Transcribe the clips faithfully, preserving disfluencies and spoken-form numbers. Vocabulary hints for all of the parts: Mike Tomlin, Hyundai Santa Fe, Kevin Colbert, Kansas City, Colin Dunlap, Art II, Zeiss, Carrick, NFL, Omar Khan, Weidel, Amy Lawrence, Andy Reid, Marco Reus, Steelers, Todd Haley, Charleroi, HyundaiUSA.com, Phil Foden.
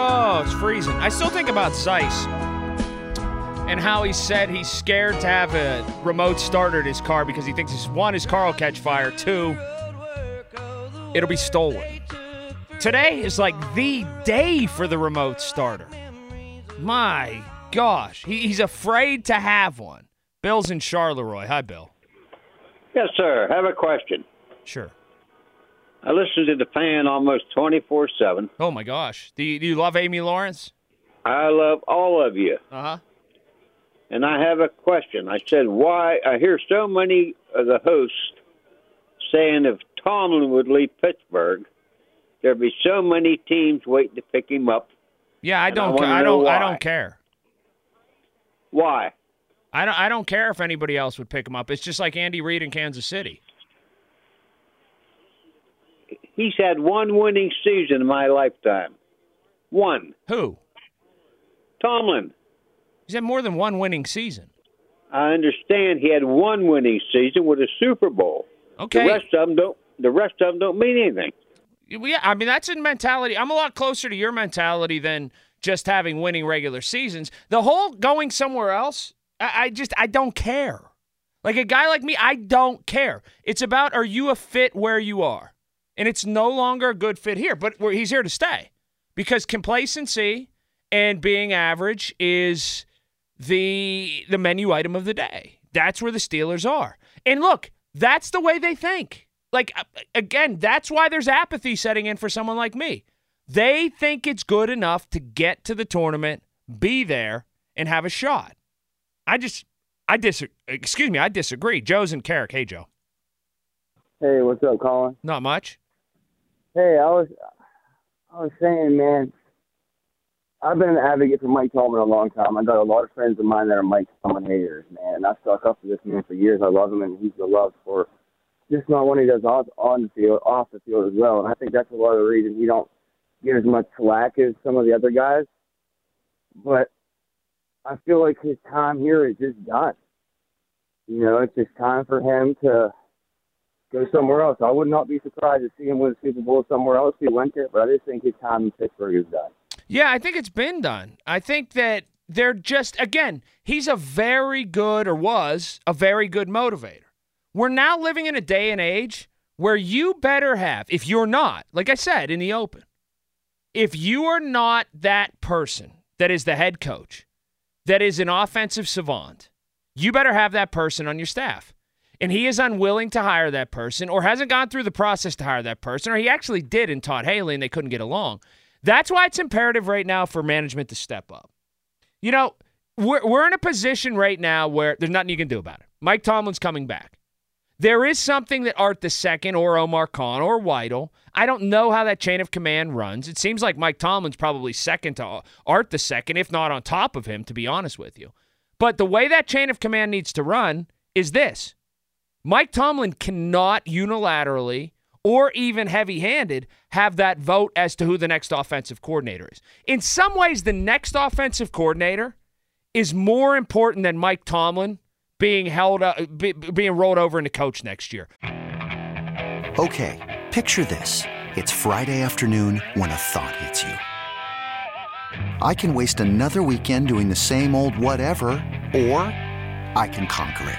Oh, it's freezing. I still think about Zeiss and how he said he's scared to have a remote starter in his car because he thinks, one, his car will catch fire, two, it'll be stolen. Today is like the day for the remote starter. My gosh. He, he's afraid to have one. Bill's in Charleroi. Hi, Bill. Yes, sir. Have a question. Sure. I listen to The Fan almost twenty-four seven. Oh, my gosh. Do you, do you love Amy Lawrence? I love all of you. Uh-huh. And I have a question. I said, why? I hear so many of the hosts saying if Tomlin would leave Pittsburgh, there'd be so many teams waiting to pick him up. Yeah, I don't. I, I don't. Why. I don't care. Why? I don't. I don't care if anybody else would pick him up. It's just like Andy Reid in Kansas City. He's had one winning season in my lifetime. One. Who? Tomlin. He's had more than one winning season. I understand he had one winning season with a Super Bowl. Okay. The rest of them don't. The rest of them don't mean anything. Yeah, I mean that's in mentality. I'm a lot closer to your mentality than just having winning regular seasons. The whole going somewhere else, I, I just I don't care. Like a guy like me, I don't care. It's about, are you a fit where you are? And it's no longer a good fit here, but he's here to stay because complacency and being average is the the menu item of the day. That's where the Steelers are. And look, that's the way they think. Like, again, that's why there's apathy setting in for someone like me. They think it's good enough to get to the tournament, be there, and have a shot. I just, I dis. excuse me, I disagree. Joe's in Carrick. Hey, Joe. Hey, what's up, Colin? Not much. Hey, I was, I was saying, man, I've been an advocate for Mike Tomlin a long time. I got a lot of friends of mine that are Mike Tomlin haters, man, and I stuck up for this man for years. I love him, and he's beloved for just not what he does off, on the field, off the field as well. And I think that's a lot of the reason he don't get as much slack as some of the other guys. But I feel like his time here is just done. You know, it's just time for him to go somewhere else. I would not be surprised to see him win a Super Bowl somewhere else. He went there, but I just think his time in Pittsburgh is done. Yeah, I think it's been done. I think that they're just, again, he's a very good, or was, a very good motivator. We're now living in a day and age where you better have, if you're not, like I said, in the open, if you are not that person that is the head coach, that is an offensive savant, you better have that person on your staff. And he is unwilling to hire that person or hasn't gone through the process to hire that person, or he actually did in Todd Haley and they couldn't get along. That's why it's imperative right now for management to step up. You know, we're we're in a position right now where there's nothing you can do about it. Mike Tomlin's coming back. There is something that Art the Second or Omar Khan or Weidel, I don't know how that chain of command runs. It seems like Mike Tomlin's probably second to Art the Second, if not on top of him, to be honest with you. But the way that chain of command needs to run is this. Mike Tomlin cannot unilaterally or even heavy-handed have that vote as to who the next offensive coordinator is. In some ways, the next offensive coordinator is more important than Mike Tomlin being held up, be, being rolled over into coach next year. Okay, picture this. It's Friday afternoon when a thought hits you. I can waste another weekend doing the same old whatever, or I can conquer it.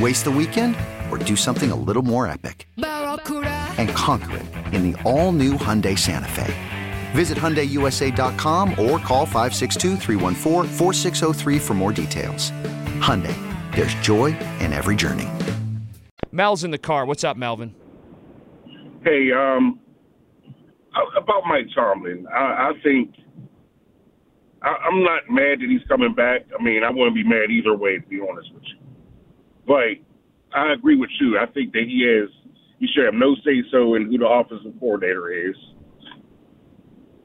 Waste the weekend or do something a little more epic and conquer it in the all-new Hyundai Santa Fe? Visit Hyundai U S A dot com or call five six two, three one four, four six zero three for more details. Hyundai, there's joy in every journey. Mel's in the car. What's up, Melvin? Hey, um, about Mike Tomlin, I, I think I, I'm not mad that he's coming back. I mean, I wouldn't be mad either way, to be honest with you. But I agree with you. I think that he has, he should have no say-so in who the offensive coordinator is.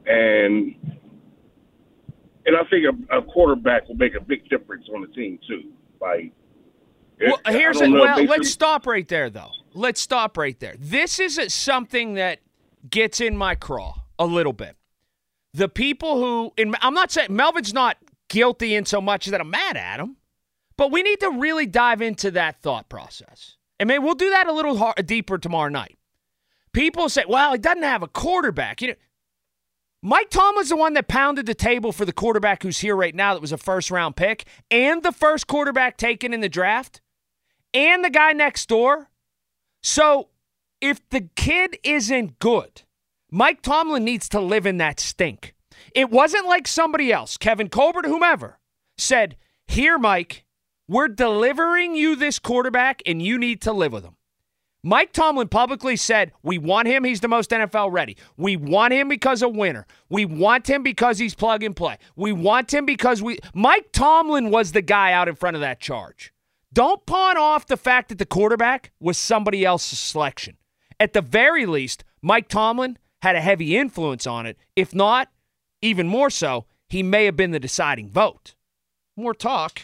And and I think a, a quarterback will make a big difference on the team, too. Like, well, it, here's a, well let's should... stop right there, though. Let's stop right there. This is something that gets in my craw a little bit. The people who – and I'm not saying – Melvin's not guilty in so much that I'm mad at him, but we need to really dive into that thought process. And, man, we'll do that a little hard, deeper tomorrow night. People say, well, he doesn't have a quarterback. You know, Mike Tomlin's the one that pounded the table for the quarterback who's here right now that was a first-round pick and the first quarterback taken in the draft and the guy next door. So, if the kid isn't good, Mike Tomlin needs to live in that stink. It wasn't like somebody else, Kevin Colbert, whomever, said, here, Mike, we're delivering you this quarterback, and you need to live with him. Mike Tomlin publicly said, we want him. He's the most N F L ready. We want him because a winner. We want him because he's plug and play. We want him because we – Mike Tomlin was the guy out in front of that charge. Don't pawn off the fact that the quarterback was somebody else's selection. At the very least, Mike Tomlin had a heavy influence on it. If not, even more so, he may have been the deciding vote. More talk.